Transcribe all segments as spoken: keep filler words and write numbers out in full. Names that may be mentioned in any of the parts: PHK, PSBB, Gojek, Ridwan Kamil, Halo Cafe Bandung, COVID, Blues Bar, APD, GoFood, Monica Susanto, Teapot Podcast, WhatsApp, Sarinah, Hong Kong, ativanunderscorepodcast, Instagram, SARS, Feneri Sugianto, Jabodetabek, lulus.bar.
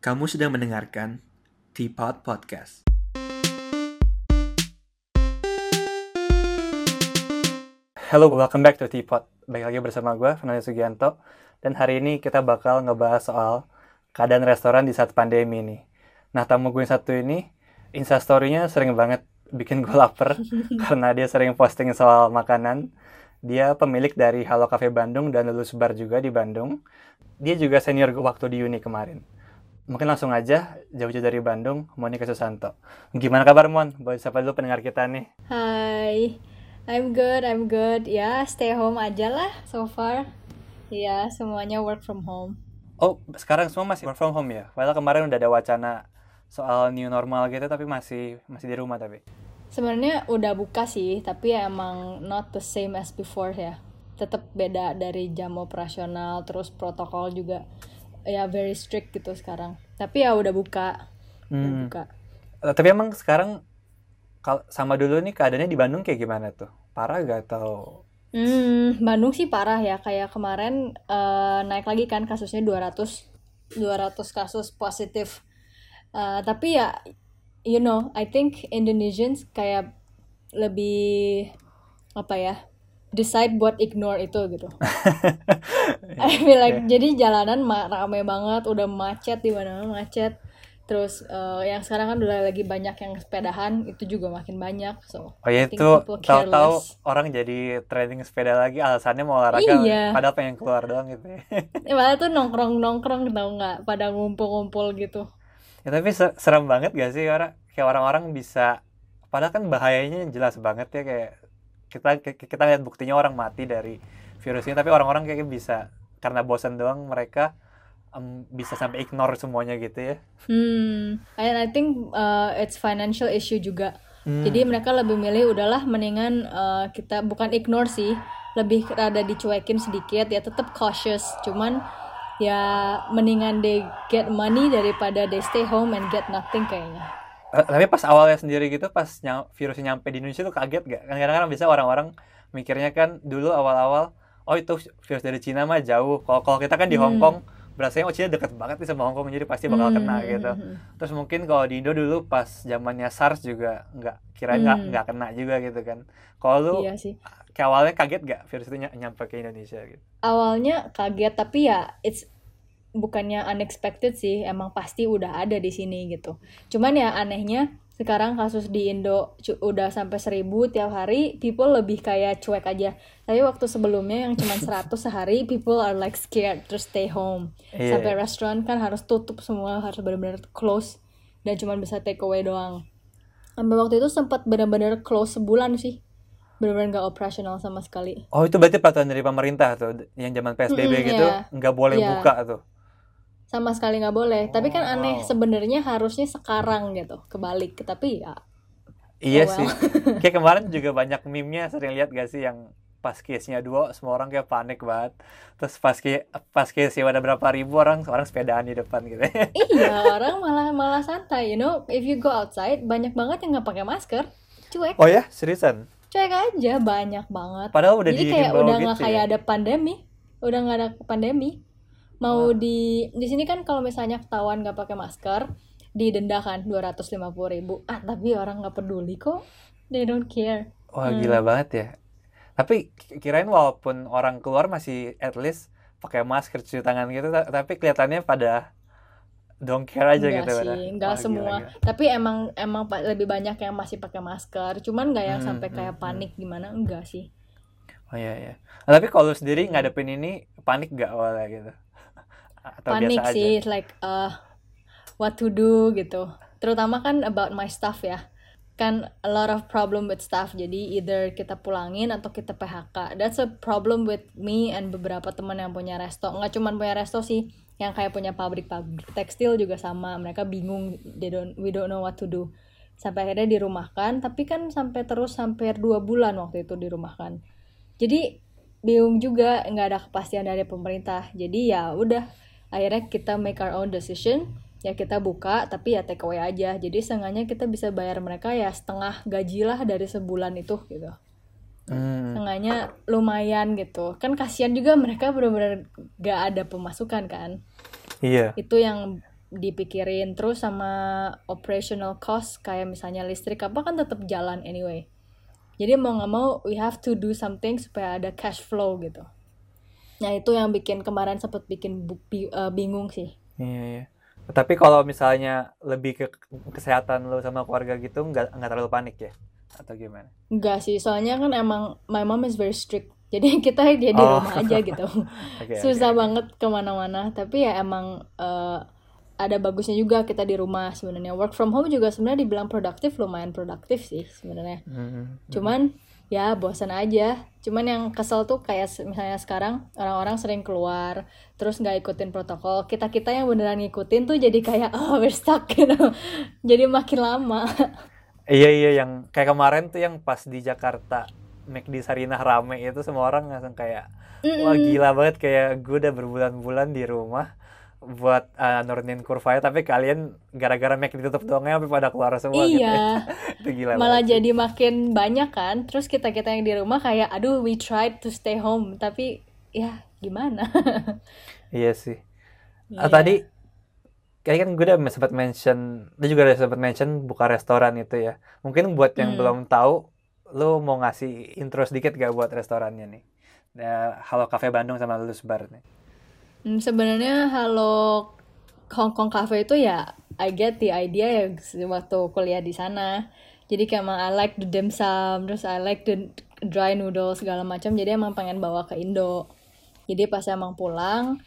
Kamu sedang mendengarkan Teapot Podcast. Hello, welcome back to Teapot. Balik lagi bersama gue, Feneri Sugianto. Dan hari ini kita bakal ngebahas soal keadaan restoran di saat pandemi ini. Nah, tamu gue yang satu ini, instastory-nya sering banget bikin gue lapar karena dia sering posting soal makanan. Dia pemilik dari Halo Cafe Bandung dan Lulus Bar juga di Bandung. Dia juga senior waktu di Uni kemarin. Mungkin langsung aja, jauh-jauh dari Bandung, Monica Susanto. Gimana kabar, Mon? Boleh sapa dulu pendengar kita nih. Hai, I'm good, I'm good. Ya, stay home aja lah so far. Ya, semuanya work from home. Oh, sekarang semua masih work from home ya? Padahal kemarin udah ada wacana soal new normal gitu, tapi masih masih di rumah tapi? Sebenarnya udah buka sih, tapi ya emang not the same as before ya. Tetap beda dari jam operasional, terus protokol juga ya very strict gitu sekarang. Tapi ya udah buka. Udah hmm. buka. Tapi emang sekarang sama dulu nih keadaannya di Bandung kayak gimana tuh? Parah gak atau? Hmm, Bandung sih parah ya. Kayak kemarin uh, naik lagi kan kasusnya dua ratus kasus positif. Uh, tapi ya you know, I think Indonesians kayak lebih apa ya, decide buat ignore itu gitu. I feel like yeah. Jadi jalanan ramai banget, udah macet di mana-mana macet. Terus uh, yang sekarang kan udah lagi banyak yang sepedahan, itu juga makin banyak. So, oh ya itu tahu-tahu orang jadi trending sepeda lagi, alasannya mau olahraga, iya. Padahal pengen keluar doang gitu. Ya malah tuh nongkrong-nongkrong tau nggak, pada ngumpul-ngumpul gitu. Ya tapi serem banget gak sih orang kayak orang-orang bisa, padahal kan bahayanya jelas banget ya, kayak kita kita lihat buktinya orang mati dari virus ini, tapi orang-orang kayak bisa karena bosan doang mereka um, bisa sampai ignore semuanya gitu ya. Hmm, and I think uh, it's financial issue juga. Hmm. Jadi mereka lebih milih udahlah mendingan uh, kita bukan ignore sih, lebih rada dicuekin sedikit ya, tetap cautious, cuman ya mendingan they get money daripada they stay home and get nothing kayaknya. Tapi pas awalnya sendiri gitu, pas nyam, virusnya nyampe di Indonesia tuh kaget gak? Kadang-kadang bisa orang-orang mikirnya kan dulu awal-awal, oh itu virus dari Cina mah jauh. Kalau kita kan di hmm. Hong Kong, berasanya oh Cina deket banget nih sama Hong Kong, jadi pasti bakal kena hmm. gitu. Terus mungkin kalau di Indo dulu pas zamannya SARS juga nggak kira nggak hmm. nggak kena juga gitu kan. Kalau lu iya sih. Kayak awalnya kaget gak virus itu ny- nyampe ke Indonesia gitu? Awalnya kaget, tapi ya it's bukannya unexpected sih, emang pasti udah ada di sini gitu. Cuman ya anehnya sekarang kasus di Indo cu- udah sampai seribu tiap hari, people lebih kayak cuek aja. Tapi waktu sebelumnya yang cuma seratus sehari, people are like scared, terus stay home. Yeah. Sampai restoran kan harus tutup semua, harus benar-benar close dan cuma bisa take away doang. Sampai waktu itu sempat benar-benar close sebulan sih. Bener-bener nggak operasional sama sekali. Oh itu berarti peraturan dari pemerintah tuh, yang zaman P S B B mm, gitu nggak yeah. boleh yeah. buka tuh. Sama sekali nggak boleh. Oh, tapi kan aneh wow. Sebenarnya harusnya sekarang gitu, kebalik. Tapi ya. Iya oh well. Sih. Kayak kemarin juga banyak meme-nya sering lihat gak sih yang pas case-nya dua semua orang kayak panik banget. Terus pas case pas case-nya ada berapa ribu orang orang sepedaan di depan gitu. Iya orang malah malah santai. You know if you go outside banyak banget yang nggak pakai masker, cuek. Oh ya seriusan. Cuek aja banyak banget. Padahal udah jadi kayak udah nggak gitu kayak ya? Ada pandemi, udah nggak ada pandemi. Mau nah. di di sini kan kalau misalnya ketahuan nggak pakai masker didenda kan dua ratus lima puluh ribu. Ah tapi orang nggak peduli kok, they don't care. Wah hmm. gila banget ya. Tapi kirain walaupun orang keluar masih at least pakai masker cuci tangan gitu, tapi kelihatannya pada don't care aja enggak gitu sih, enggak wah, semua gila, gila. Tapi emang emang lebih banyak yang masih pakai masker, cuman nggak yang hmm, sampai hmm, kayak panik hmm. gimana enggak sih. Oh iya iya nah, tapi kalau lu sendiri ngadepin ini panik nggak awalnya gitu atau panik biasa sih aja? Like uh, what to do gitu, terutama kan about my staff ya kan, a lot of problem with staff, jadi either kita pulangin atau kita P H K. That's a problem with me and beberapa teman yang punya resto, nggak cuma punya resto sih, yang kayak punya pabrik-pabrik tekstil juga sama, mereka bingung, they don't, we don't know what to do. Sampai akhirnya dirumahkan, tapi kan sampai terus hampir dua bulan waktu itu dirumahkan. Jadi bingung juga, nggak ada kepastian dari pemerintah. Jadi ya udah, akhirnya kita make our own decision, ya kita buka, tapi ya take away aja. Jadi seenggaknya kita bisa bayar mereka ya setengah gaji lah dari sebulan itu gitu. Hmm. Seenggaknya lumayan gitu. Kan kasihan juga mereka benar-benar gak ada pemasukan kan. Iya. Itu yang dipikirin terus sama operational cost kayak misalnya listrik apa kan tetap jalan anyway. Jadi mau nggak mau we have to do something supaya ada cash flow gitu. Nah itu yang bikin kemarin sempat bikin bu- bi- uh, bingung sih. Iya iya. Tapi kalau misalnya lebih ke kesehatan lo sama keluarga gitu nggak nggak terlalu panik ya atau gimana? Nggak sih, soalnya kan emang my mom is very strict. Jadi kita dia di oh. rumah aja gitu. okay, Susah okay. banget kemana-mana. Tapi ya emang uh, ada bagusnya juga kita di rumah sebenarnya. Work from home juga sebenarnya dibilang produktif, lumayan produktif sih sebenarnya. Mm-hmm. Cuman ya bosan aja. Cuman yang kesel tuh kayak misalnya sekarang orang-orang sering keluar terus nggak ikutin protokol. Kita-kita yang beneran ngikutin tuh jadi kayak oh we're stuck gitu. Jadi makin lama. Iya iya yang kayak kemarin tuh yang pas di Jakarta McD Sarinah rame itu semua orang langsung kayak mm-hmm. wah gila banget kayak gue udah berbulan-bulan di rumah buat uh, nurunin kurvanya tapi kalian gara-gara M A C ditutup doangnya sampai pada keluar semua iya. gitu. Itu gila malah banget. Jadi makin banyak kan. Terus kita-kita yang di rumah kayak aduh we tried to stay home tapi ya gimana. Iya sih. Yeah. Ah, tadi kayak kan gue udah sempat mention, lu juga udah sempat mention buka restoran itu ya. Mungkin buat yang hmm. belum tahu lu mau ngasih intro sedikit gak buat restorannya nih? Nah, Halo Cafe Bandung sama Blues Bar nih. Sebenarnya Halo Hong Kong Cafe itu ya I get the idea ya waktu kuliah di sana. Jadi kayak emang I like the dim sum, terus I like the dry noodles segala macam. Jadi emang pengen bawa ke Indo. Jadi pas emang pulang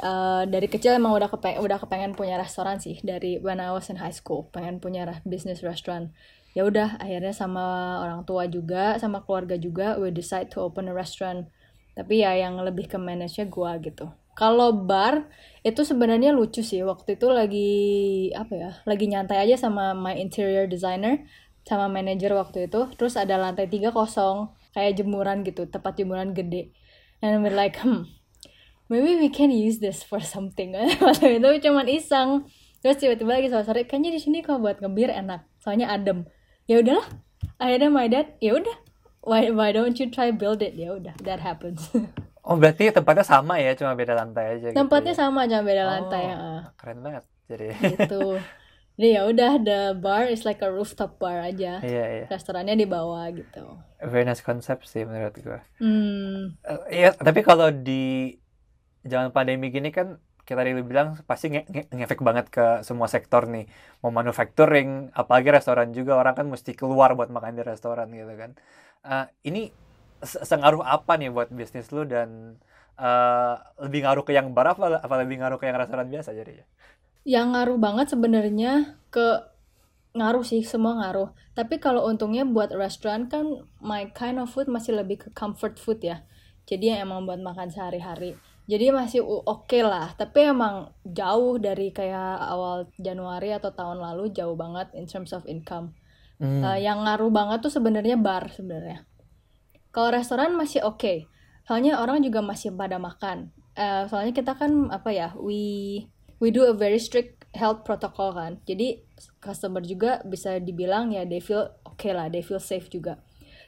uh, dari kecil emang udah kepe- udah kepengen punya restoran sih dari when I was in high school, pengen punya ra- business restaurant. Ya udah akhirnya sama orang tua juga, sama keluarga juga we decide to open a restaurant. Tapi ya yang lebih ke manage-nya gua gitu. Kalau bar itu sebenarnya lucu sih. Waktu itu lagi apa ya? Lagi nyantai aja sama my interior designer sama manajer waktu itu. Terus ada lantai tiga kosong, kayak jemuran gitu, tempat jemuran gede. And we're like, "Hmm, maybe we can use this for something." Waktu itu cuman iseng. Terus tiba-tiba lagi sore-sore kayaknya di sini kalau buat ngebir enak, soalnya adem. Ya udahlah. Akhirnya my dad, ya udah. Why why don't you try build it? Ya udah, that happens. Oh berarti tempatnya sama ya, cuma beda lantai aja. Tempatnya gitu ya? Sama, cuma beda oh, lantai. Uh. Keren banget jadi. Gitu. Jadi ya udah, the bar is like a rooftop bar aja. Iya iya. Restorannya di bawah gitu. Very nice concept sih menurut gue. Hmm. Uh, iya, tapi kalau di zaman pandemi gini kan kita tadi bilang pasti nge- nge- ngefek banget ke semua sektor nih. Mau manufacturing, apalagi restoran juga orang kan mesti keluar buat makan di restoran gitu kan. Uh, ini sengaruh apa nih buat bisnis lu dan uh, lebih ngaruh ke yang bar apa, apa lebih ngaruh ke yang restoran biasa jadinya? Yang ngaruh banget sebenarnya ke ngaruh sih, semua ngaruh. Tapi kalau untungnya buat restoran kan my kind of food masih lebih ke comfort food ya. Jadi yang emang buat makan sehari-hari. Jadi masih oke okay lah, tapi emang jauh dari kayak awal Januari atau tahun lalu jauh banget in terms of income. Hmm. Uh, yang ngaruh banget tuh sebenarnya bar sebenarnya. Kalau restoran masih oke, okay. Soalnya orang juga masih pada makan. Uh, soalnya kita kan apa ya, we we do a very strict health protocol kan. Jadi customer juga bisa dibilang ya they feel oke okay lah, they feel safe juga.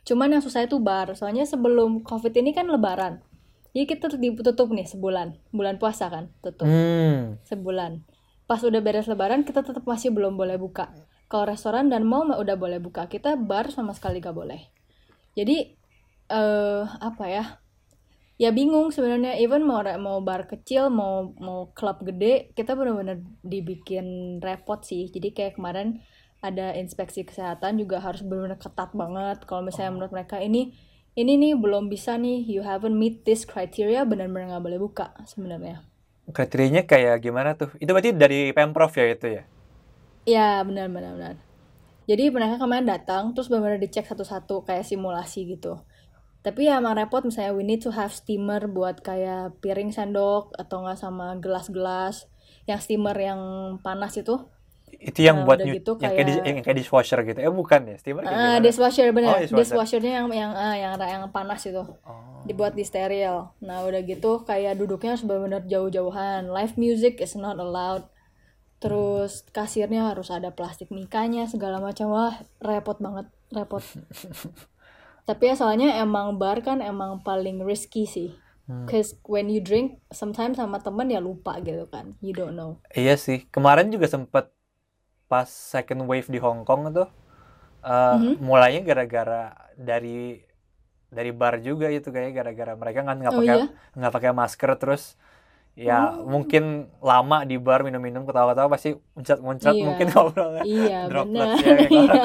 Cuman yang susah itu bar. Soalnya sebelum COVID ini kan Lebaran, jadi kita ditutup nih sebulan, bulan puasa kan, tutup hmm. sebulan. Pas udah beres Lebaran kita tetap masih belum boleh buka. Kalau restoran dan mall udah boleh buka, kita bar sama sekali gak boleh. Jadi Uh, apa ya ya bingung sebenarnya, even mau mau bar kecil mau mau klub gede kita benar-benar dibikin repot sih. Jadi kayak kemarin ada inspeksi kesehatan juga harus benar-benar ketat banget. Kalau misalnya oh. menurut mereka ini ini nih belum bisa nih, you haven't meet this criteria, benar-benar nggak boleh buka sebenarnya. Kriterianya kayak gimana tuh? Itu berarti dari Pemprov ya itu ya? Ya benar-benar benar. Jadi mereka kemarin datang terus benar-benar dicek satu-satu kayak simulasi gitu. Tapi ya emang repot, misalnya we need to have steamer buat kayak piring sendok atau nggak sama gelas-gelas yang steamer yang panas itu. Itu yang nah, buat new, gitu, yang, kayak, kayak, yang kayak dishwasher gitu. Eh bukan ya, steamer kayak gimana? Uh, dishwasher bener, oh, dishwasher. Dishwashernya yang yang, uh, yang yang panas itu, oh. dibuat di steril. Nah udah gitu kayak duduknya harus benar-benar jauh-jauhan, live music is not allowed. Terus kasirnya harus ada plastik mikanya segala macam. Wah repot banget, repot. Tapi ya soalnya emang bar kan emang paling risky sih. Cause when you drink, sometimes sama temen ya lupa gitu kan. You don't know. Iya sih. Kemarin juga sempet pas second wave di Hong Kong tuh, uh, mm-hmm. mulainya gara-gara dari dari bar juga gitu kayaknya, gara-gara mereka kan nggak pakai oh, iya? nggak pakai masker terus. Ya oh. mungkin lama di bar minum-minum ketawa-ketawa pasti muncat-muncat yeah. mungkin ngobrol kan. Iya benar.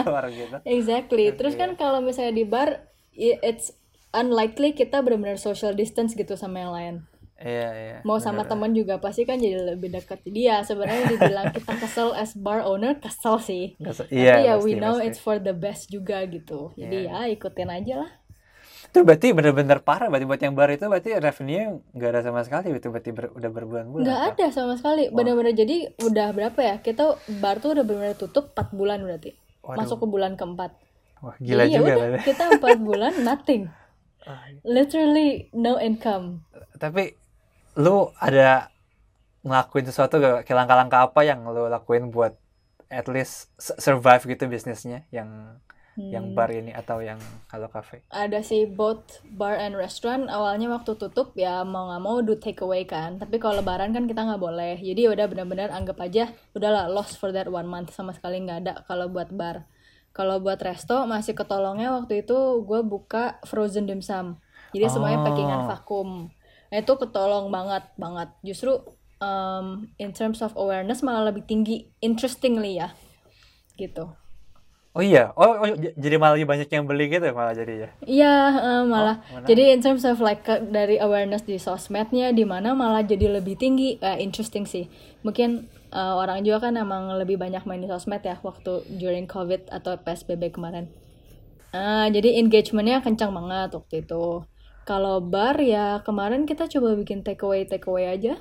Keluar gitu. Exactly. Terus kan yeah. kalau misalnya di bar, it's unlikely kita benar-benar social distance gitu sama yang lain. Iya yeah, iya. Yeah, mau bener, sama bener. Teman juga pasti kan jadi lebih dekat. Dia sebenarnya dibilang kita kesel as bar owner, kesel sih. Kesel. Yeah, tapi ya pasti, we know pasti. It's for the best juga gitu. Jadi yeah. ya ikutin aja lah. Itu berarti benar-benar parah, berarti buat yang bar itu berarti revenue-nya nggak ada sama sekali, itu berarti ber, udah berbulan-bulan nggak ada sama sekali, wow. benar-benar jadi udah berapa ya, kita bar tuh udah benar-benar tutup empat bulan berarti. Waduh. Masuk ke bulan keempat. Wah gila jadi, juga ya udah, kita empat bulan nothing, literally no income. Tapi lu ada ngelakuin sesuatu gak, kayak langkah-langkah apa yang lu lakuin buat at least survive gitu bisnisnya yang Hmm. yang bar ini atau yang Halo Cafe? Ada sih, both bar and restaurant. Awalnya waktu tutup ya mau nggak mau do take away kan. Tapi kalau lebaran kan kita nggak boleh. Jadi udah benar-benar anggap aja udahlah lost for that one month, sama sekali nggak ada kalau buat bar. Kalau buat resto masih ketolongnya waktu itu gue buka frozen dimsum. Jadi oh. semuanya packingan vakum. Nah, itu ketolong banget banget. Justru um, in terms of awareness malah lebih tinggi. Interestingly ya, gitu. Oh iya, oh, oh jadi malah banyak yang beli gitu malah jadi ya? Iya, uh, malah. Oh, jadi in terms of like dari awareness di sosmednya, di mana malah jadi lebih tinggi, uh, interesting sih. Mungkin uh, orang juga kan emang lebih banyak main di sosmed ya waktu during COVID atau P S B B kemarin. Uh, jadi engagementnya kencang banget waktu itu. Kalau bar ya kemarin kita coba bikin takeaway takeaway aja.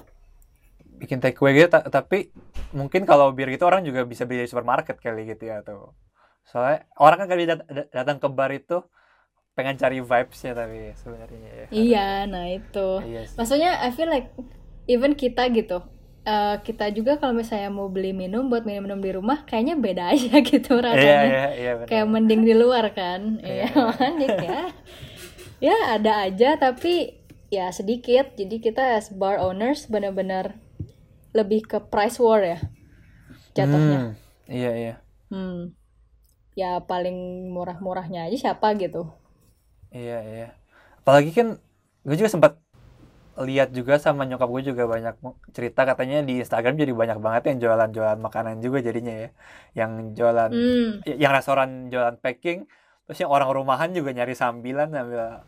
Bikin takeaway gitu, ta- tapi mungkin kalau bir gitu orang juga bisa beli di supermarket kali gitu ya atau? Soalnya orang kan kali dat- datang ke bar itu pengen cari vibes-nya tapi sebenarnya ya. Iya, nah itu. Yes. Maksudnya I feel like even kita gitu, uh, kita juga kalau misalnya mau beli minum buat minum-minum di rumah kayaknya beda aja gitu rasanya. Iya, iya, iya, bener. Kayak mending di luar kan. Iya, mending ya. Ya ada aja tapi ya sedikit. Jadi kita as bar owners benar-benar lebih ke price war ya jatuhnya. Hmm, iya, iya. Hmm. Ya paling murah-murahnya aja siapa gitu. Iya, iya. Apalagi kan gue juga sempat lihat juga sama nyokap gue juga banyak cerita katanya di Instagram jadi banyak banget yang jualan-jualan makanan juga jadinya ya. Yang jualan mm. yang restoran jualan packing, terus yang orang rumahan juga nyari sambilan sambil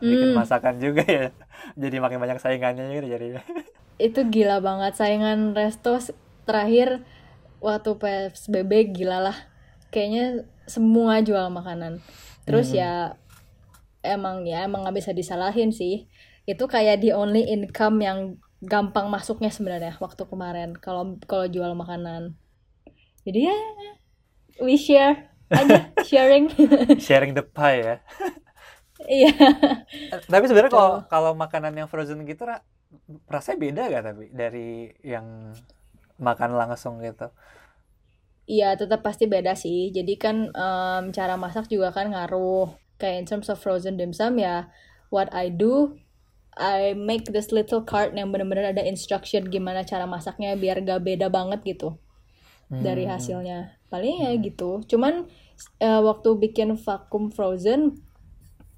bikin mm. masakan juga ya. Jadi makin banyak saingannya gitu jadinya. Itu gila banget saingan resto terakhir waktu P S B B gila lah. Kayaknya semua jual makanan. Terus hmm. ya emang ya emang nggak bisa disalahin sih. Itu kayak the only income yang gampang masuknya sebenarnya waktu kemarin. Kalau kalau jual makanan. Jadi ya we share aja sharing. Sharing the pie ya. Iya. Tapi sebenarnya kalau kalau makanan yang frozen gitu rasanya beda gak tapi dari yang makan langsung gitu. Iya tetap pasti beda sih. Jadi kan um, cara masak juga kan ngaruh. Kayak in terms of frozen dimsum ya, what I do, I make this little card yang benar-benar ada instruction gimana cara masaknya biar gak beda banget gitu hmm. dari hasilnya. Paling ya gitu. Cuman uh, waktu bikin vakum frozen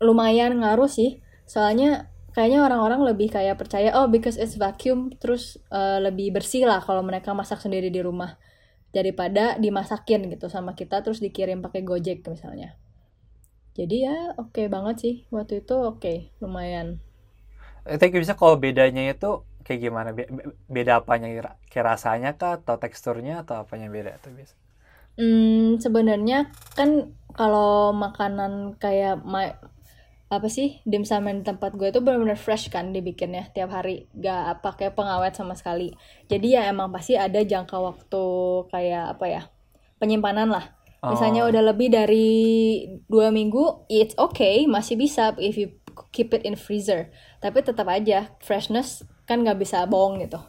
lumayan ngaruh sih. Soalnya kayaknya orang-orang lebih kayak percaya oh because it's vacuum, terus uh, lebih bersih lah kalau mereka masak sendiri di rumah daripada dimasakin gitu sama kita terus dikirim pakai Gojek misalnya. Jadi ya oke okay banget sih waktu itu oke okay, lumayan. Tapi bisa kalau bedanya itu kayak gimana? Beda apanya? Kayak rasanya kah atau teksturnya atau apanya beda tuh biasa? Hmm sebenarnya kan kalau makanan kayak my, apa sih dimsum di tempat gue itu benar-benar fresh kan dibikinnya tiap hari, gak pakai pengawet sama sekali. Jadi ya emang pasti ada jangka waktu kayak apa ya penyimpanan lah. Oh. Misalnya udah lebih dari dua minggu, it's okay masih bisa if you keep it in freezer. Tapi tetap aja freshness kan gak bisa bohong gitu.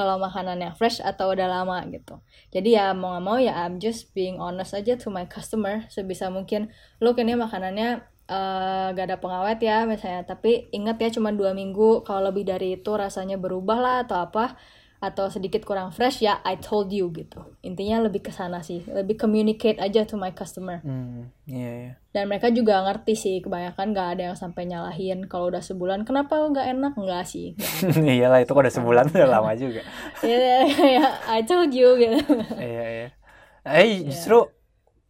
Kalau makanannya fresh atau udah lama gitu. Jadi ya mau gak mau ya I'm just being honest aja to my customer sebisa mungkin. Look ini makanannya Uh, gak ada pengawet ya misalnya, tapi ingat ya cuma dua minggu, kalau lebih dari itu rasanya berubah lah atau apa, atau sedikit kurang fresh ya I told you gitu. Intinya lebih ke sana sih, lebih communicate aja to my customer. Hmm, yeah, yeah. Dan mereka juga ngerti sih, kebanyakan gak ada yang sampai nyalahin kalau udah sebulan kenapa gak enak, enggak sih. Iyalah itu udah sebulan udah lama juga. Iya ya I told you gitu. Iya iya. Eh justru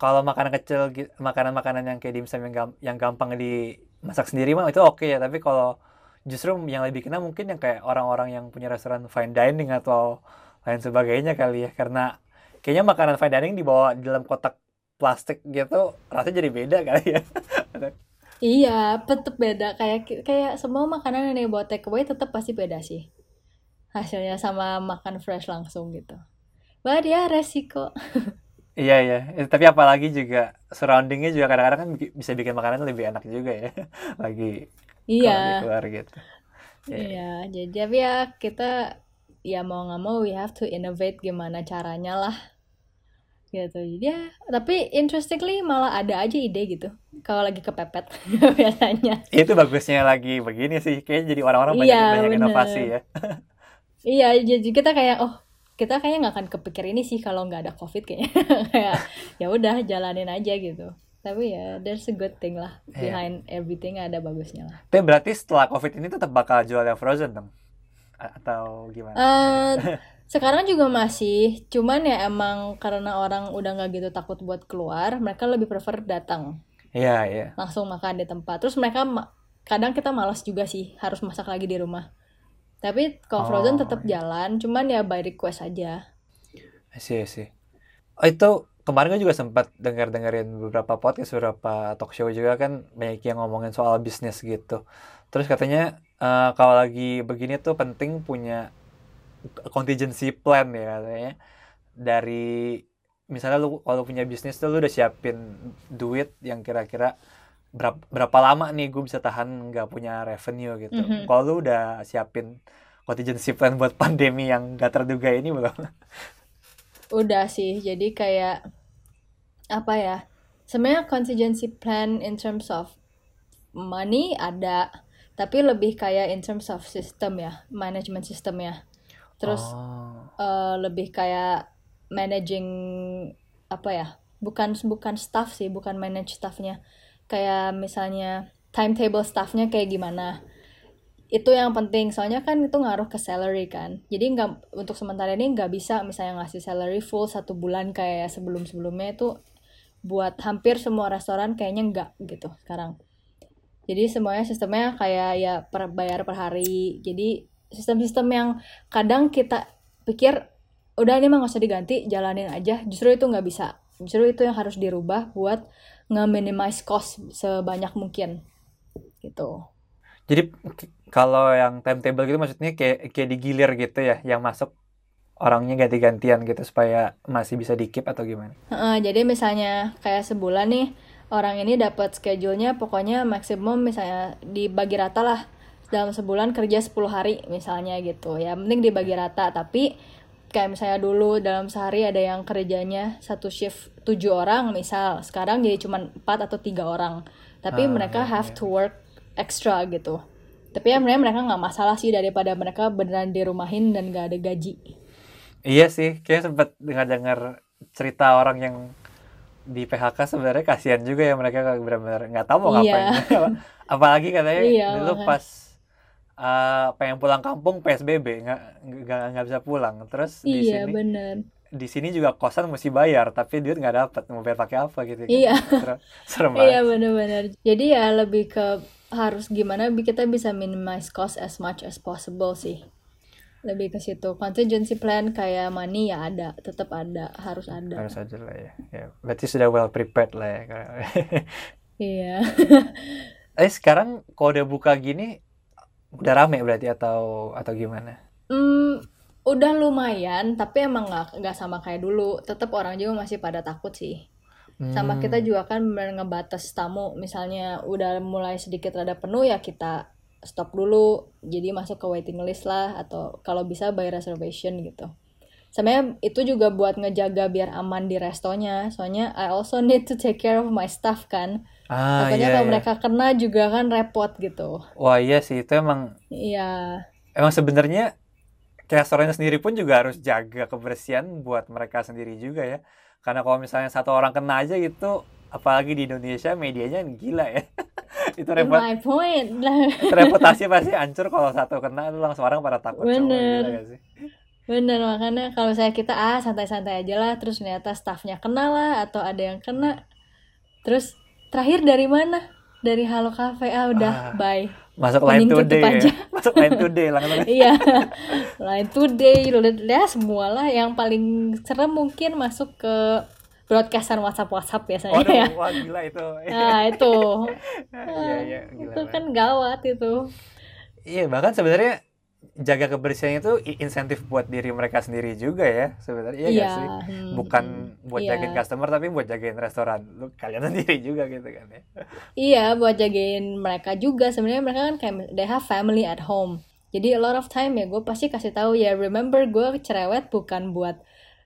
kalau makanan kecil, makanan-makanan yang kayak dimsum yang, gamp- yang gampang dimasak sendiri mah itu oke ya. Tapi kalau justru yang lebih kena mungkin yang kayak orang-orang yang punya restoran fine dining atau lain sebagainya kali ya. Karena kayaknya makanan fine dining dibawa dalam kotak plastik gitu rasanya jadi beda kali ya. Iya, tetap beda. Kayak kayak semua makanan yang dibawa take away tetap pasti beda sih hasilnya sama makan fresh langsung gitu. Bah dia resiko. Iya ya, tapi apalagi juga surroundingnya juga kadang-kadang kan bisa bikin makanan lebih enak juga ya, lagi iya. Keluar gitu. Yeah. Iya, jadi tapi ya kita ya mau nggak mau we have to innovate gimana caranya lah, gitu. Jadi ya, tapi interestingly malah ada aja ide gitu, kalau lagi kepepet biasanya. Itu bagusnya lagi begini sih, kayaknya jadi orang-orang banyak iya, banyak bener. Inovasi ya. Iya, jadi kita kayak oh. Kita kayaknya nggak akan kepikir ini sih kalau nggak ada COVID kayaknya. Kayak ya udah jalanin aja gitu. Tapi ya there's a good thing lah behind yeah. everything, ada bagusnya lah. Tapi berarti setelah COVID ini tetap bakal jual yang frozen dong? A- atau gimana? Uh, sekarang juga masih, cuman ya emang karena orang udah nggak gitu takut buat keluar, mereka lebih prefer datang. Iya yeah, iya. Yeah. Langsung makan di tempat. Terus mereka ma- kadang kita malas juga sih harus masak lagi di rumah. Tapi kalau frozen oh, tetap iya. jalan, cuman ya by request aja. Sih sih. Oh itu kemarin gue juga sempat dengar-dengerin beberapa podcast, beberapa talk show juga kan banyak yang ngomongin soal bisnis gitu. Terus katanya uh, kalau lagi begini tuh penting punya contingency plan ya katanya. Dari misalnya lu kalau punya bisnis tuh lu udah siapin duit yang kira-kira Berapa, berapa lama nih gue bisa tahan nggak punya revenue gitu. Mm-hmm. Kalau lu udah siapin contingency plan buat pandemi yang nggak terduga ini belum? Udah sih, jadi kayak apa ya? Sebenarnya contingency plan in terms of money ada, tapi lebih kayak in terms of system ya, management system ya. Terus oh. uh, lebih kayak managing apa ya? Bukan bukan staff sih, bukan manage staffnya. Kayak misalnya timetable staffnya kayak gimana, itu yang penting soalnya kan itu ngaruh ke salary kan. Jadi nggak, untuk sementara ini nggak bisa misalnya ngasih salary full satu bulan kayak sebelum-sebelumnya itu buat hampir semua restoran kayaknya nggak gitu sekarang. Jadi semuanya sistemnya kayak ya per, bayar per hari. Jadi sistem-sistem yang kadang kita pikir udah ini mah nggak usah diganti, jalanin aja, justru itu nggak bisa. Justru itu yang harus dirubah buat nge-minimize cost sebanyak mungkin gitu. Jadi kalau yang timetable gitu maksudnya kayak, kayak digilir gitu ya, yang masuk orangnya ganti-gantian gitu supaya masih bisa di-keep atau gimana? Uh, jadi misalnya kayak sebulan nih, orang ini dapat schedule-nya pokoknya maksimum misalnya dibagi rata lah, dalam sebulan kerja sepuluh hari misalnya gitu. Ya penting dibagi rata, tapi kayak misalnya dulu dalam sehari ada yang kerjanya satu shift tujuh orang misal, sekarang jadi cuma empat atau tiga orang. Tapi ah, mereka yeah, have yeah. to work extra gitu. Tapi sebenarnya mereka gak masalah sih, daripada mereka beneran dirumahin dan gak ada gaji. Iya sih, kayaknya sempat dengar-dengar cerita orang yang di P H K sebenarnya kasihan juga ya, mereka bener-bener gak tahu mau yeah. ngapain. Apalagi katanya yeah, dulu makanya. Pas Uh, pengen pulang kampung P S B B nggak nggak nggak bisa pulang, terus di iya, sini bener. Di sini juga kosan mesti bayar tapi duit nggak dapat, mau bayar pakai apa gitu iya gitu. Serem banget. Iya benar-benar, jadi ya lebih ke harus gimana kita bisa minimize cost as much as possible sih, lebih ke situ. Contingency plan kayak money ya ada, tetap ada, harus ada, harus aja lah ya, ya. Berarti sudah well prepared lah ya. Iya. Eh sekarang kalau udah buka gini udah rame berarti atau atau gimana? Hmm, udah lumayan, tapi emang nggak nggak sama kayak dulu. Tetap orang juga masih pada takut sih. Hmm. Sama kita juga kan benar ngebatas tamu. Misalnya udah mulai sedikit rada penuh ya kita stop dulu. Jadi masuk ke waiting list lah, atau kalau bisa by reservation gitu. Sebenarnya itu juga buat ngejaga biar aman di restonya. Soalnya I also need to take care of my staff kan. Ah, Makanya iya, kalau iya. mereka kena juga kan repot gitu. Wah iya sih, itu emang iya. Emang sebenarnya restorannya sendiri pun juga harus jaga kebersihan buat mereka sendiri juga ya. Karena kalau misalnya satu orang kena aja gitu, apalagi di Indonesia medianya gila ya. Itu repot. My point. Reputasi pasti hancur kalau satu kena, langsung orang pada takut. Bener. Gila, gak sih? Bener, makanya kalau saya kita ah santai-santai aja lah, terus ternyata staffnya kena lah atau ada yang kena, terus terakhir dari mana? Dari Halo Cafe, ah udah ah, bye. Masuk Line Today ya. Masuk Line Today lah. Iya, Line Today, ya semua lah. Yang paling serem mungkin masuk ke broadcastan WhatsApp-WhatsApp biasanya. Waduh, ya. Wah gila itu. Nah itu, iya, iya, gila itu kan gawat itu. Iya, bahkan sebenarnya jaga kebersihan itu insentif buat diri mereka sendiri juga ya sebenarnya, iya nggak ya, sih bukan buat ya. jagain customer tapi buat jagain restoran lu kalian sendiri juga gitu kan ya. Iya, buat jagain mereka juga sebenarnya. Mereka kan kayak they have family at home, jadi a lot of time ya gue pasti kasih tahu ya, remember gue cerewet bukan buat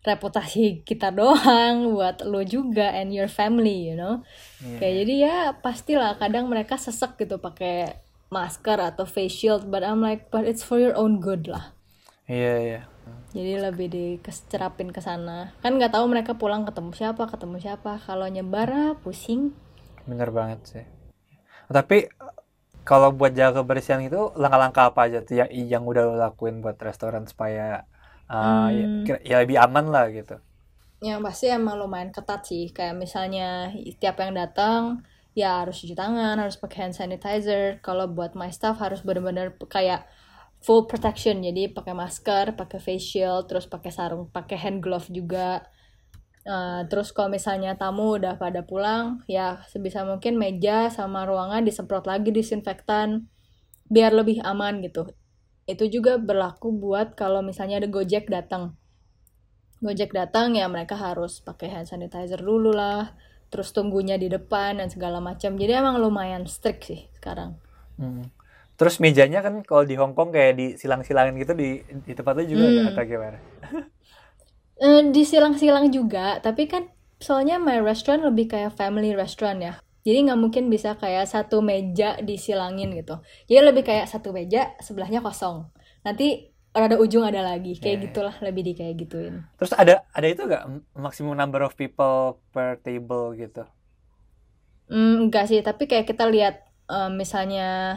reputasi kita doang, buat lo juga and your family, you know. Yeah. Kayak jadi ya pastilah kadang mereka sesek gitu pakai masker atau face shield, but I'm like, but it's for your own good lah. Iya, yeah, iya. Yeah. Jadi lebih dicerapin ke sana. Kan nggak tahu mereka pulang ketemu siapa, ketemu siapa. Kalau nyebar, pusing. Bener banget sih. Tapi kalau buat jaga kebersihan itu langkah-langkah apa aja tuh yang yang udah lakuin buat restoran supaya uh, hmm. ya, ya lebih aman lah gitu? Yang pasti emang lumayan ketat sih. Kayak misalnya tiap yang datang, ya harus cuci tangan, harus pakai hand sanitizer. Kalau buat my staff harus benar-benar kayak full protection. Jadi pakai masker, pakai face shield, terus pakai sarung, pakai hand glove juga. Uh, terus kalau misalnya tamu udah pada pulang, ya sebisa mungkin meja sama ruangan disemprot lagi disinfektan biar lebih aman gitu. Itu juga berlaku buat kalau misalnya ada Gojek datang. Gojek datang ya mereka harus pakai hand sanitizer dulu lah, terus tunggunya di depan dan segala macam. Jadi emang lumayan strict sih sekarang. Hmm. Terus mejanya kan kalau di Hong Kong kayak disilang-silangin gitu di di tempat lu juga hmm. atau gimana? Eh, disilang-silang juga, tapi kan soalnya my restaurant lebih kayak family restaurant ya. Jadi nggak mungkin bisa kayak satu meja disilangin gitu. Jadi lebih kayak satu meja sebelahnya kosong. Nanti ada ujung ada lagi, kayak yeah. gitulah, lebih di kayak gituin. Terus ada ada itu nggak maksimum number of people per table gitu? Mm, enggak sih, tapi kayak kita lihat um, misalnya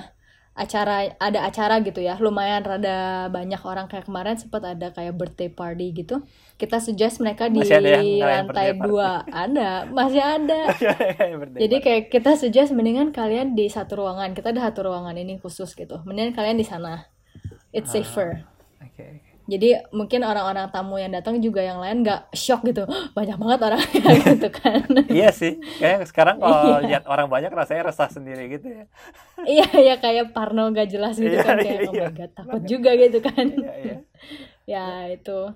acara ada acara gitu ya, lumayan rada banyak orang, kayak kemarin sempat ada kayak birthday party gitu. Kita suggest mereka di lantai dua, ada masih ada. Jadi kayak kita suggest mendingan kalian di satu ruangan, kita ada satu ruangan ini khusus gitu. Mendingan kalian di sana, it's safer. Ah. Okay. Jadi mungkin orang-orang tamu yang datang juga yang lain nggak shock gitu, oh, banyak banget orangnya gitu kan. Iya sih, kayak sekarang kalau lihat orang banyak rasanya resah sendiri gitu ya. Iya, ya kayak parno nggak jelas gitu kan, kayak oh my god takut juga gitu kan. Iya, iya. Ya itu.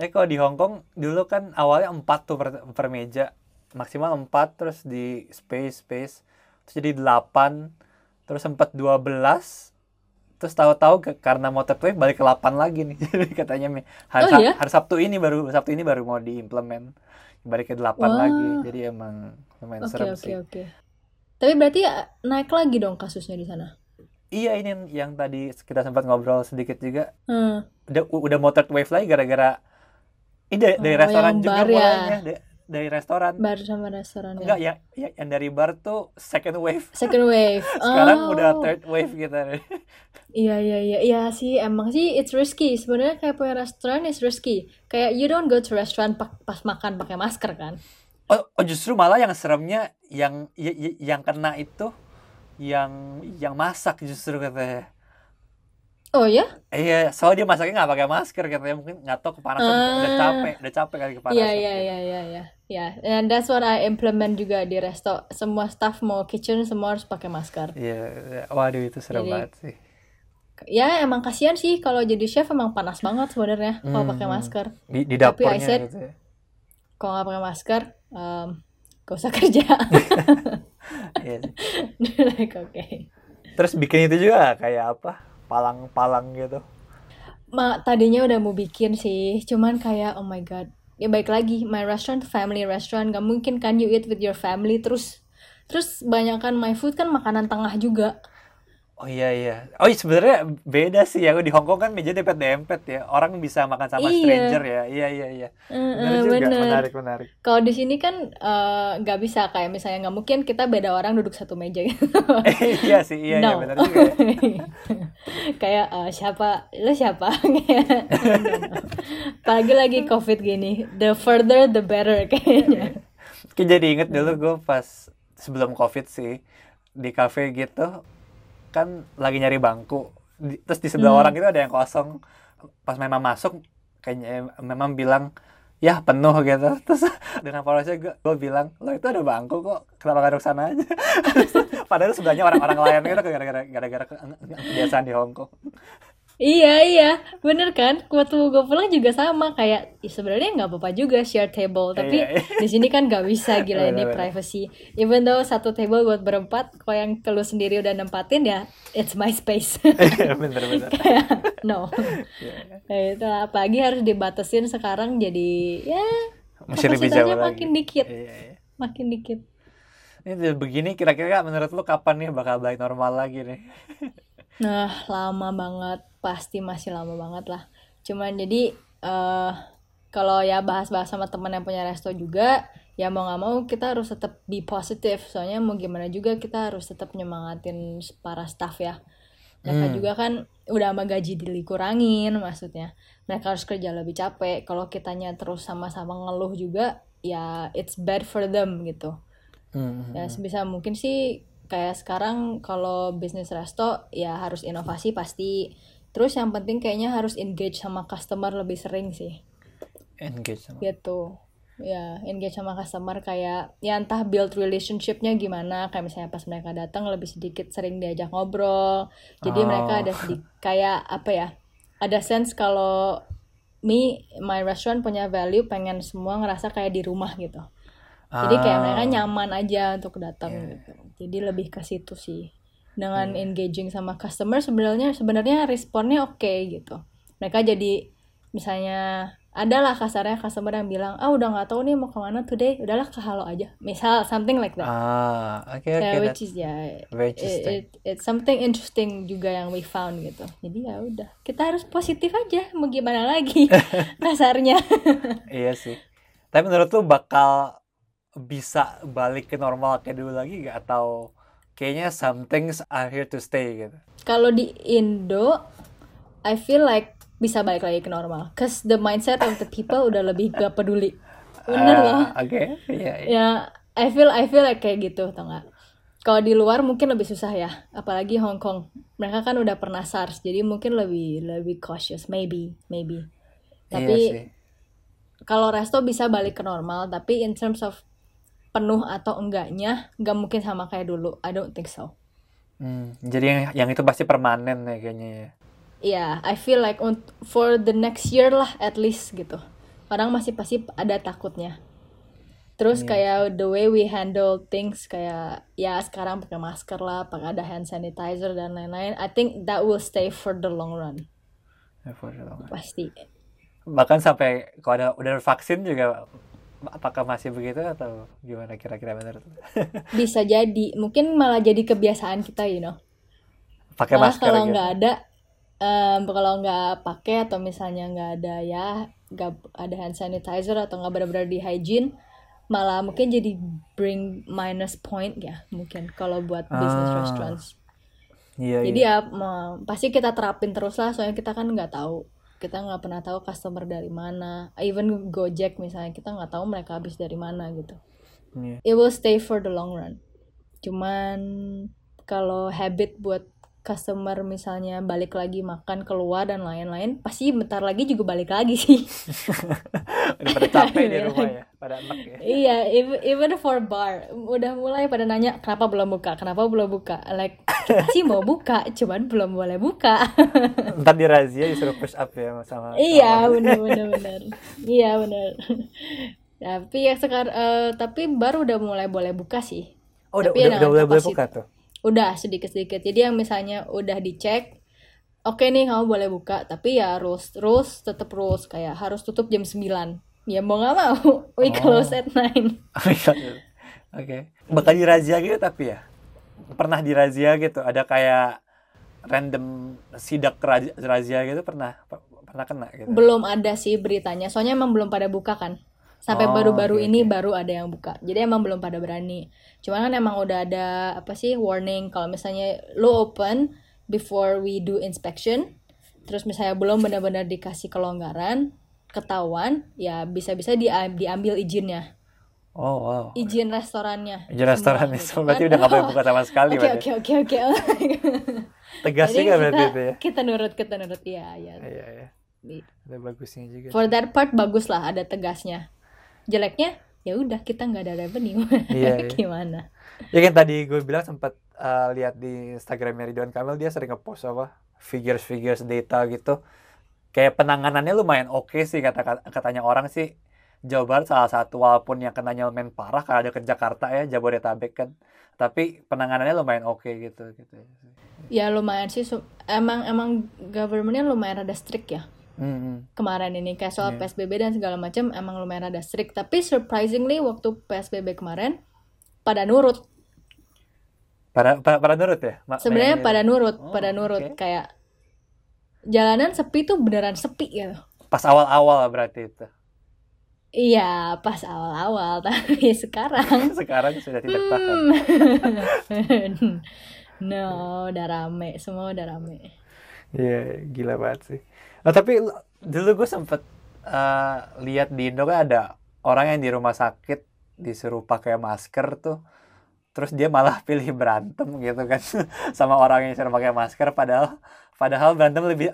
Eh kalau di Hong Kong dulu kan awalnya empat tuh per, per meja, maksimal empat, terus di space space, terus jadi delapan, terus sempat dua belas. Terus tahu-tahu ke, karena mau tertib balik ke delapan lagi nih. Jadi katanya hari, oh, iya? hari Sabtu ini baru Sabtu ini baru mau diimplement balik ke delapan wow. lagi. Jadi emang lumayan okay, serem okay, sih. Oke okay. oke. Tapi berarti naik lagi dong kasusnya di sana. Iya, ini yang tadi kita sempat ngobrol sedikit juga. Hmm. Udah udah mau third wave lagi gara-gara ini dari, oh, dari restoran juga mulainya. Ya. Dari restoran. Bar sama restoran. Enggak, ya. ya yang dari bar tuh second wave. Second wave. Sekarang oh. udah third wave gitu. Iya, iya, iya. Iya sih, emang sih it's risky. Sebenarnya kayak punya restoran is risky. Kayak you don't go to restaurant pas makan pakai masker kan. Oh, oh justru malah yang seremnya yang yang kena itu yang yang masak justru katanya. Oh ya? Iya, soalnya dia masaknya nggak pakai masker katanya, mungkin nggak tahu kepanasan, uh, udah capek, udah capek kali kepanasan. Iya iya iya iya iya. Ya, and that's what I implement juga di resto. Semua staff mau kitchen semua harus pakai masker. Iya, yeah, waduh itu serem jadi, banget sih. Ya emang kasihan sih kalau jadi chef, emang panas banget sebenarnya hmm, kalau pakai masker. Di, di dapurnya said, gitu. Ya. Kalau nggak pakai masker, um, gak usah kerja. Iya. Like oke. Okay. Terus bikin itu juga kayak apa? Palang-palang gitu. Ma, tadinya udah mau bikin sih, cuman kayak oh my god. Ya baik lagi, my restaurant family restaurant, gak mungkin kan you eat with your family terus Terus banyakan my food kan makanan tengah juga. Oh iya iya. Oh sebenarnya beda sih ya. Di Hong Kong kan meja dempet-dempet ya. Orang bisa makan sama iya. stranger ya. Iya iya iya. Benar uh, uh, juga. Bener. Menarik menarik. Kalau di sini kan nggak uh, bisa kayak misalnya nggak mungkin kita beda orang duduk satu meja gitu. eh, iya sih iya no. iya benar juga. Ya. kayak uh, siapa lo siapa kayak. Apalagi lagi COVID gini. The further the better kayaknya. Kayak jadi inget dulu gue pas sebelum COVID sih di kafe gitu. Kan lagi nyari bangku, terus di sebelah hmm. orang itu ada yang kosong. Pas memang masuk, kayaknya memang bilang, ya penuh gitu. Terus dengan polosnya gue, gue bilang, lo itu ada bangku kok, kenapa gak ada kesana aja? Padahal sebelahnya orang-orang lain itu gara-gara, gara-gara kebiasaan di Hong Kong. Iya, iya. Bener kan? Waktu gue pulang juga sama. Kayak, sebenarnya nggak apa-apa juga share table. Tapi iya, iya. di sini kan nggak bisa. Gila ini privacy. Even though satu table buat berempat, kalau yang lu sendiri udah nempatin ya, it's my space. Bener-bener. Kayak, no. Yeah. Nah, itu apalagi harus dibatasin sekarang jadi, ya, kapasitasnya makin lagi. dikit. Iya, iya. Makin dikit. Ini begini kira-kira menurut lu kapan nih bakal balik normal lagi nih? Nah, lama banget. Pasti masih lama banget lah. Cuman jadi, uh, kalau ya bahas-bahas sama teman yang punya resto juga, ya mau gak mau kita harus tetap be positive. Soalnya mau gimana juga kita harus tetap nyemangatin para staff ya. Mereka hmm. juga kan udah sama gaji dikurangin maksudnya. Mereka harus kerja lebih capek. Kalau kitanya terus sama-sama ngeluh juga, ya it's bad for them gitu. Hmm. Ya sebisa mungkin sih kayak sekarang kalau bisnis resto ya harus inovasi pasti. Terus yang penting kayaknya harus engage sama customer lebih sering sih. Engage sama? Gitu. Ya, engage sama customer kayak, ya entah build relationship-nya gimana. Kayak misalnya pas mereka datang lebih sedikit sering diajak ngobrol. Jadi oh. mereka ada sedikit, kayak apa ya, ada sense kalau me, my restaurant punya value, pengen semua ngerasa kayak di rumah gitu. Jadi kayak oh. mereka nyaman aja untuk datang yeah. gitu. Jadi lebih ke situ sih. Dengan hmm. engaging sama customer sebenarnya sebenarnya responnya oke okay, gitu. Mereka jadi misalnya adalah kasarnya customer yang bilang ah udah nggak tahu nih mau kemana today, udahlah ke Halo aja. Misal something like that. Ah oke okay, oke. Okay, which is ya yeah, it, it, it's something interesting juga yang we found gitu. Jadi ya udah kita harus positif aja mau gimana lagi kasarnya. Iya sih. Tapi menurut lu bakal bisa balik ke normal kayak dulu lagi nggak atau kayaknya some things are here to stay gitu. Kalau di Indo, I feel like bisa balik lagi ke normal. Cause the mindset of the people udah lebih gak peduli. Bener uh, loh. Oke. Okay. Yeah, yeah. Ya, I feel I feel like kayak gitu, tau nggak? Kalau di luar mungkin lebih susah ya, apalagi Hong Kong. Mereka kan udah pernah SARS, jadi mungkin lebih lebih cautious, maybe, maybe. Tapi yeah, kalau resto bisa balik ke normal, tapi in terms of penuh atau enggaknya nggak mungkin sama kayak dulu. I don't think so. Hmm, jadi yang yang itu pasti permanen ya kayaknya ya. Yeah, I feel like on, for the next year lah at least gitu. Orang masih pasti ada takutnya. Terus yeah. kayak the way we handle things kayak ya sekarang pakai masker lah, pakai ada hand sanitizer dan lain-lain. I think that will stay for the long run. Yeah, for the long run. Pasti. Bahkan sampai kalau ada udah vaksin juga. Apakah masih begitu atau gimana kira-kira menurut? Bisa jadi, mungkin malah jadi kebiasaan kita, you know. Pakai masker. Kalau nggak gitu. ada, um, kalau nggak pakai atau misalnya nggak ada ya, nggak ada hand sanitizer atau nggak benar-benar di hygiene, malah mungkin jadi bring minus point ya, mungkin kalau buat ah. business restaurants. Iya. Jadi iya. ya um, pasti kita terapin terus lah, soalnya kita kan nggak tahu. Kita nggak pernah tahu customer dari mana, even Gojek misalnya kita nggak tahu mereka habis dari mana gitu. Yeah. It will stay for the long run. Cuman kalau habit buat customer misalnya balik lagi makan keluar dan lain-lain, pasti bentar lagi juga balik lagi sih. Udah pada capek di rumah ya, pada enak ya. Iya, yeah, even for bar, udah mulai pada nanya kenapa belum buka, kenapa belum buka, like. Kita sih mau buka, cuman belum boleh buka. Ntar di razia disuruh push up ya sama. Iya, benar-benar. Iya, benar. Tapi ya sekarang, uh, tapi baru udah mulai boleh buka sih. Oh, tapi udah, ya udah boleh boleh buka tuh. Udah sedikit-sedikit. Jadi yang misalnya udah dicek, oke okay nih kamu boleh buka, tapi ya rules rules tetap rules kayak harus tutup jam sembilan. Ya mau nggak mau, we oh. close at nine. Oke. Okay. Bakal dirazia gitu tapi ya? Pernah dirazia gitu? Ada kayak random sidak razia gitu pernah pernah kena gitu? Belum ada sih beritanya. Soalnya emang belum pada buka kan. Sampai oh, baru-baru okay, ini okay. baru ada yang buka. Jadi emang belum pada berani. Cuman kan emang udah ada apa sih warning kalau misalnya lo open before we do inspection. Terus misalnya belum benar-benar dikasih kelonggaran, ketahuan, ya bisa-bisa diambil izinnya. Oh wow. Izin restorannya. Izin restorannya. Gitu. Berarti kan? Udah nggak boleh buka sama sekali. Oke oke oke oke. Tegas sih nggak berarti itu ya? Kita nurut, kita nurut. Iya iya. Iya iya. Ada bagusnya juga. For that part bagus lah, ada tegasnya. Jeleknya, ya udah kita nggak ada revenue. Iya. Gimana? Ya kan tadi gue bilang sempat uh, lihat di Instagramnya Ridwan Kamil, dia sering ngepost apa figures figures data gitu. Kayak penanganannya lumayan oke okay sih kata katanya orang sih. Jawa Barat salah satu walaupun yang kenanya lumayan parah karena ada ke Jakarta ya, Jabodetabek kan. Tapi penanganannya lumayan oke okay, gitu gitu. Ya lumayan sih emang emang government-nya lumayan rada strict ya. Mm-hmm. Kemarin ini kayak soal yeah. P S B B dan segala macam emang lumayan rada strict, tapi surprisingly waktu P S B B kemarin pada nurut. Pada pada, pada nurut ya? Sebenarnya pada nurut, oh, pada nurut okay. Kayak jalanan sepi tuh beneran sepi gitu. Pas awal-awal berarti itu. Iya, pas awal-awal, tapi sekarang sekarang sudah tidak takut. Hmm. No, udah rame, semua udah rame. Iya, yeah, gila banget sih. Oh, tapi dulu gue sempet uh, lihat di Indo kan ada orang yang di rumah sakit disuruh pakai masker tuh, terus dia malah pilih berantem gitu kan sama orang yang disuruh pakai masker, padahal padahal berantem lebih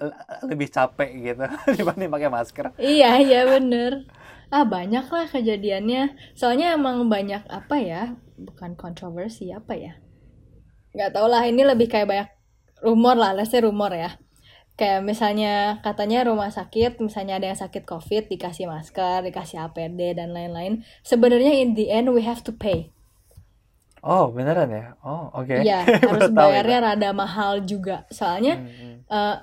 lebih capek gitu dibanding pakai masker. Iya, iya bener. Ah banyak lah kejadiannya, soalnya emang banyak apa ya, bukan kontroversi apa ya, nggak tau lah, ini lebih kayak banyak rumor lah, let's say rumor ya, kayak misalnya katanya rumah sakit, misalnya ada yang sakit COVID dikasih masker, dikasih A P D dan lain-lain, sebenarnya in the end we have to pay. Oh beneran ya? Oh oke. Okay. Iya harus bayarnya itu. Rada mahal juga, soalnya hmm. uh,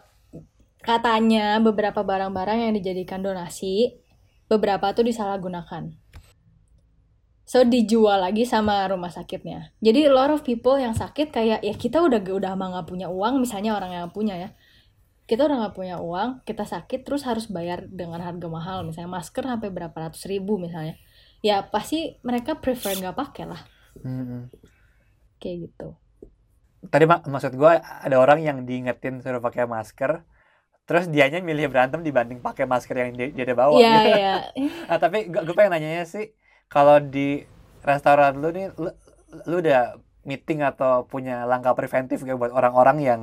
katanya beberapa barang-barang yang dijadikan donasi beberapa tuh disalahgunakan. So dijual lagi sama rumah sakitnya. Jadi a lot of people yang sakit kayak ya kita udah udah mah nggak punya uang, misalnya orang yang punya ya. Kita udah nggak punya uang, kita sakit terus harus bayar dengan harga mahal, misalnya masker sampai berapa ratus ribu misalnya. Ya pasti mereka prefer nggak pakai lah. Mm-hmm. Kayak gitu. Tadi mak- maksud gue ada orang yang diingetin suruh pakai masker. Terus dianya milih berantem dibanding pakai masker yang dia, dia ada bawa. Iya, yeah, iya. Yeah. Nah, tapi gue pengen nanyanya sih, kalau di restoran lu nih, lu, lu udah meeting atau punya langkah preventif gak buat orang-orang yang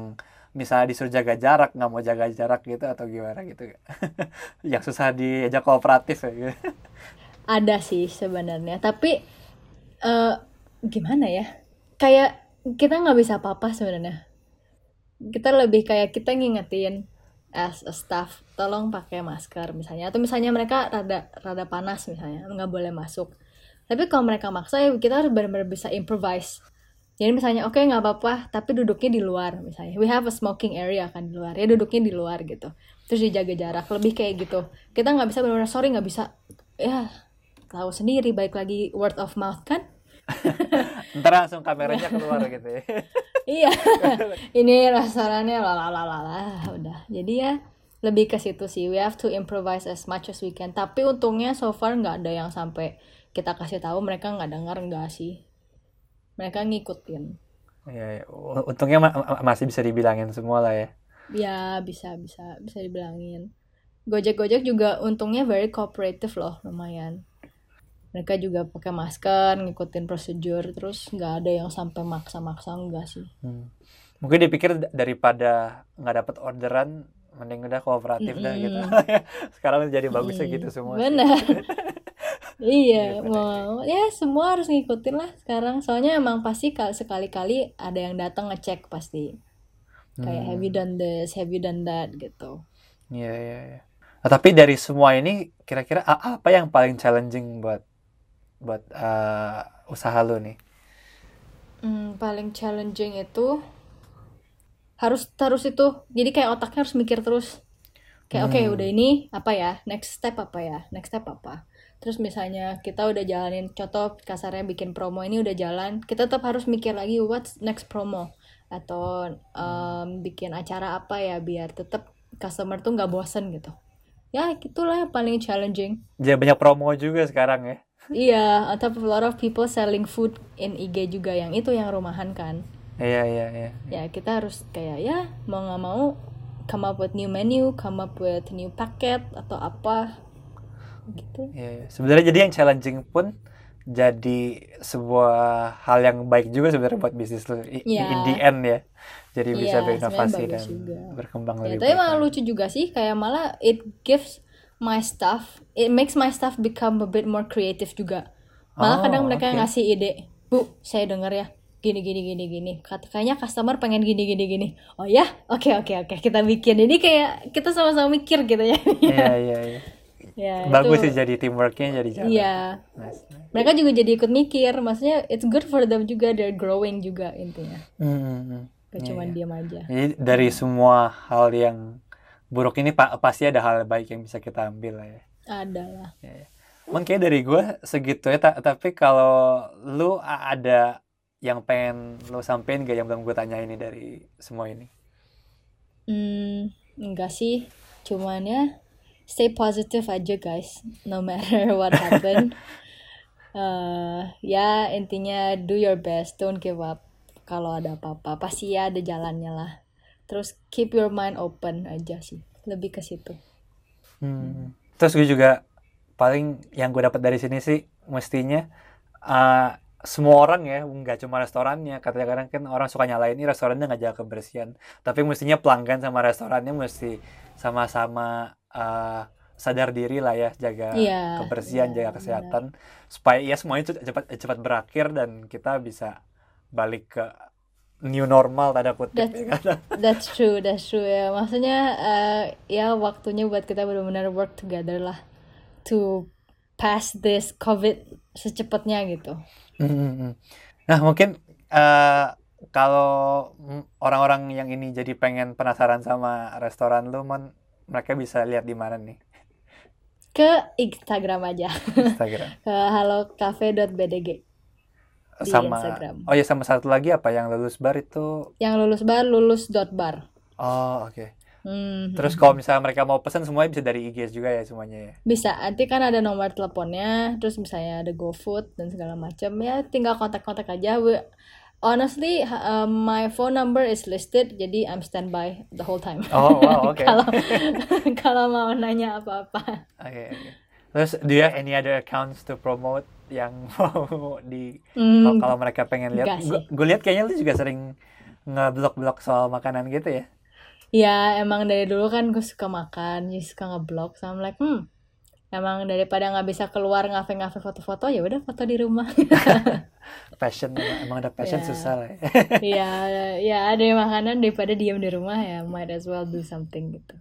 misalnya disuruh jaga jarak, gak mau jaga jarak gitu atau gimana gitu? Yang susah diajak kooperatif ya gitu. Ada sih sebenarnya, tapi uh, gimana ya? Kayak kita gak bisa apa-apa sebenarnya. Kita lebih kayak kita ngingetin as a staff, tolong pakai masker misalnya, atau misalnya mereka rada rada panas misalnya, nggak boleh masuk. Tapi kalau mereka maksa, ya kita harus benar-benar bisa improvise. Jadi misalnya, oke okay, nggak apa-apa, tapi duduknya di luar misalnya. We have a smoking area kan di luar, ya duduknya di luar gitu. Terus dijaga jarak, lebih kayak gitu. Kita nggak bisa benar-benar sorry nggak bisa, ya tahu sendiri. Baik lagi word of mouth kan. Ntar langsung kameranya keluar gitu ya. Iya, ini restorannya lalalala udah. Jadi ya lebih ke situ sih. We have to improvise as much as we can. Tapi untungnya so far nggak ada yang sampai kita kasih tahu mereka nggak dengar nggak sih. Mereka ngikutin. Iya, ya. Untungnya ma- masih bisa dibilangin semua lah ya. Iya bisa bisa bisa dibilangin. Gojek-gojek juga untungnya very cooperative loh lumayan. Mereka juga pakai masker, ngikutin prosedur, terus nggak ada yang sampai maksa-maksa enggak sih. Hmm. Mungkin dipikir daripada nggak dapat orderan, mending udah kooperatif mm-hmm. dah gitu. Sekarang jadi bagusnya mm-hmm. gitu semua. Benar. Iya, mau ya semua harus ngikutin lah sekarang. Soalnya emang pasti sekali-kali ada yang datang ngecek pasti. Kayak hmm. have you done this, have you done that gitu. Iya, yeah, iya, yeah, iya. Yeah. Nah, tapi dari semua ini kira-kira apa yang paling challenging buat buat uh, usaha lo nih? Hmm, paling challenging itu harus terus itu, jadi kayak otaknya harus mikir terus kayak hmm. oke okay, udah ini apa ya, next step apa ya, next step apa, Terus misalnya kita udah jalanin, contoh kasarnya bikin promo ini udah jalan, kita tetap harus mikir lagi what's next promo, atau um, bikin acara apa ya biar tetap customer tuh nggak bosen gitu. Ya itulah yang paling challenging. Ya banyak promo juga sekarang ya. Iya, on top of a lot of people selling food in I G juga, yang itu yang rumahan kan. Iya, iya, iya. Ya kita harus kayak ya mau nggak mau come up with new menu, come up with new paket atau apa gitu. Iya, iya. Sebenarnya jadi yang challenging pun jadi sebuah hal yang baik juga sebenarnya buat bisnis lu I- yeah. in the end ya. Jadi yeah, bisa berinovasi dan juga berkembang yeah, lebih. Tapi emang lucu juga sih, kayak malah it gives my staff, it makes my staff become a bit more creative juga. Malah oh, kadang mereka okay. ngasih ide, "Bu, saya dengar ya, gini gini gini gini. Kayaknya customer pengen gini gini gini." Oh ya, oke okay, oke okay, oke, okay. kita bikin. Jadi kayak kita sama-sama mikir gitu ya. Iya iya iya. Ya, bagus itu, sih jadi teamworknya jadi jalan. Iya. Nice, nice. Mereka juga jadi ikut mikir, maksudnya it's good for them juga, they're growing juga intinya. Hmm. Gak cuma yeah. diam aja. Jadi dari semua hal yang buruk ini pa- pasti ada hal baik yang bisa kita ambil lah ya. Ada lah. Ya, ya. Mungkin dari gue segitu ya. Ta- tapi kalau lu ada yang pengen lu sampein gak yang belum gue tanya ini dari semua ini? Hmm, enggak sih. Cuman ya, stay positive aja guys, no matter what happen. uh, ya intinya do your best, don't give up. Kalau ada apa-apa pasti ya ada jalannya lah. Terus keep your mind open aja sih, lebih ke situ. Hmm. Terus gue juga paling yang gue dapat dari sini sih mestinya uh, semua orang ya, nggak cuma restorannya. Kadang-kadang kan orang suka nyalain ini restorannya nggak jaga kebersihan. Tapi mestinya pelanggan sama restorannya mesti sama-sama Uh, sadar diri lah ya, jaga yeah, kebersihan, yeah, jaga kesehatan yeah. supaya ya semuanya cepat cepat berakhir dan kita bisa balik ke new normal tanda kutip. That's, ya, that's true, that's true ya. Maksudnya uh, ya waktunya buat kita benar-benar work together lah to pass this COVID secepatnya gitu. Mm-hmm. Nah mungkin uh, kalau orang-orang yang ini jadi pengen penasaran sama restoran lu, Mon, mereka bisa lihat di mana nih? Ke Instagram aja. Instagram. Ke halo cafe dot b d g. Di sama, Instagram. Oh ya, sama satu lagi apa yang lulus bar itu? Yang lulus bar, lulus dot bar. Oh, oke. Okay. Mm-hmm. Terus kalau misalnya mereka mau pesan semuanya bisa dari I G juga ya semuanya ya? Bisa. Nanti kan ada nomor teleponnya, terus misalnya ada GoFood dan segala macam ya, tinggal kontak-kontak aja. Honestly, uh, my phone number is listed, jadi I'm standby the whole time. Oh, wow, oke. Okay. Kalau kalau mau nanya apa-apa. Oke, okay, oke. Okay. Terus, do you have any other accounts to promote yang mau di mm, kalau mereka pengen lihat? Gue lihat kayaknya lu juga sering nge-blog-blog soal makanan gitu ya? Ya, emang dari dulu kan gue suka makan, jadi suka nge-blog. So I'm like, hmm, emang daripada nggak bisa keluar ngafe-ngafe foto-foto, ya udah foto di rumah. Passion, emang ada passion yeah. susah lah. Iya, ya ada makanan daripada diam di rumah ya, might as well do something gitu.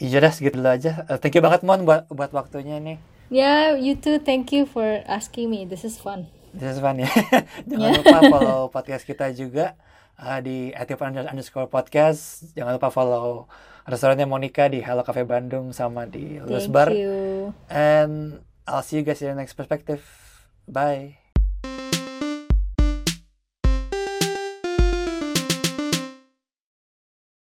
Iya dah segitu aja. Uh, thank you banget Mon buat buat waktunya nih. Ya, yeah, you too. Thank you for asking me. This is fun. This is fun ya. Jangan yeah. lupa follow podcast kita juga uh, di ativanunderscorepodcast. Jangan lupa follow restorannya Monica di Halo Cafe Bandung sama di Blues Bar. Thank you. And I'll see you guys in the next perspective. Bye.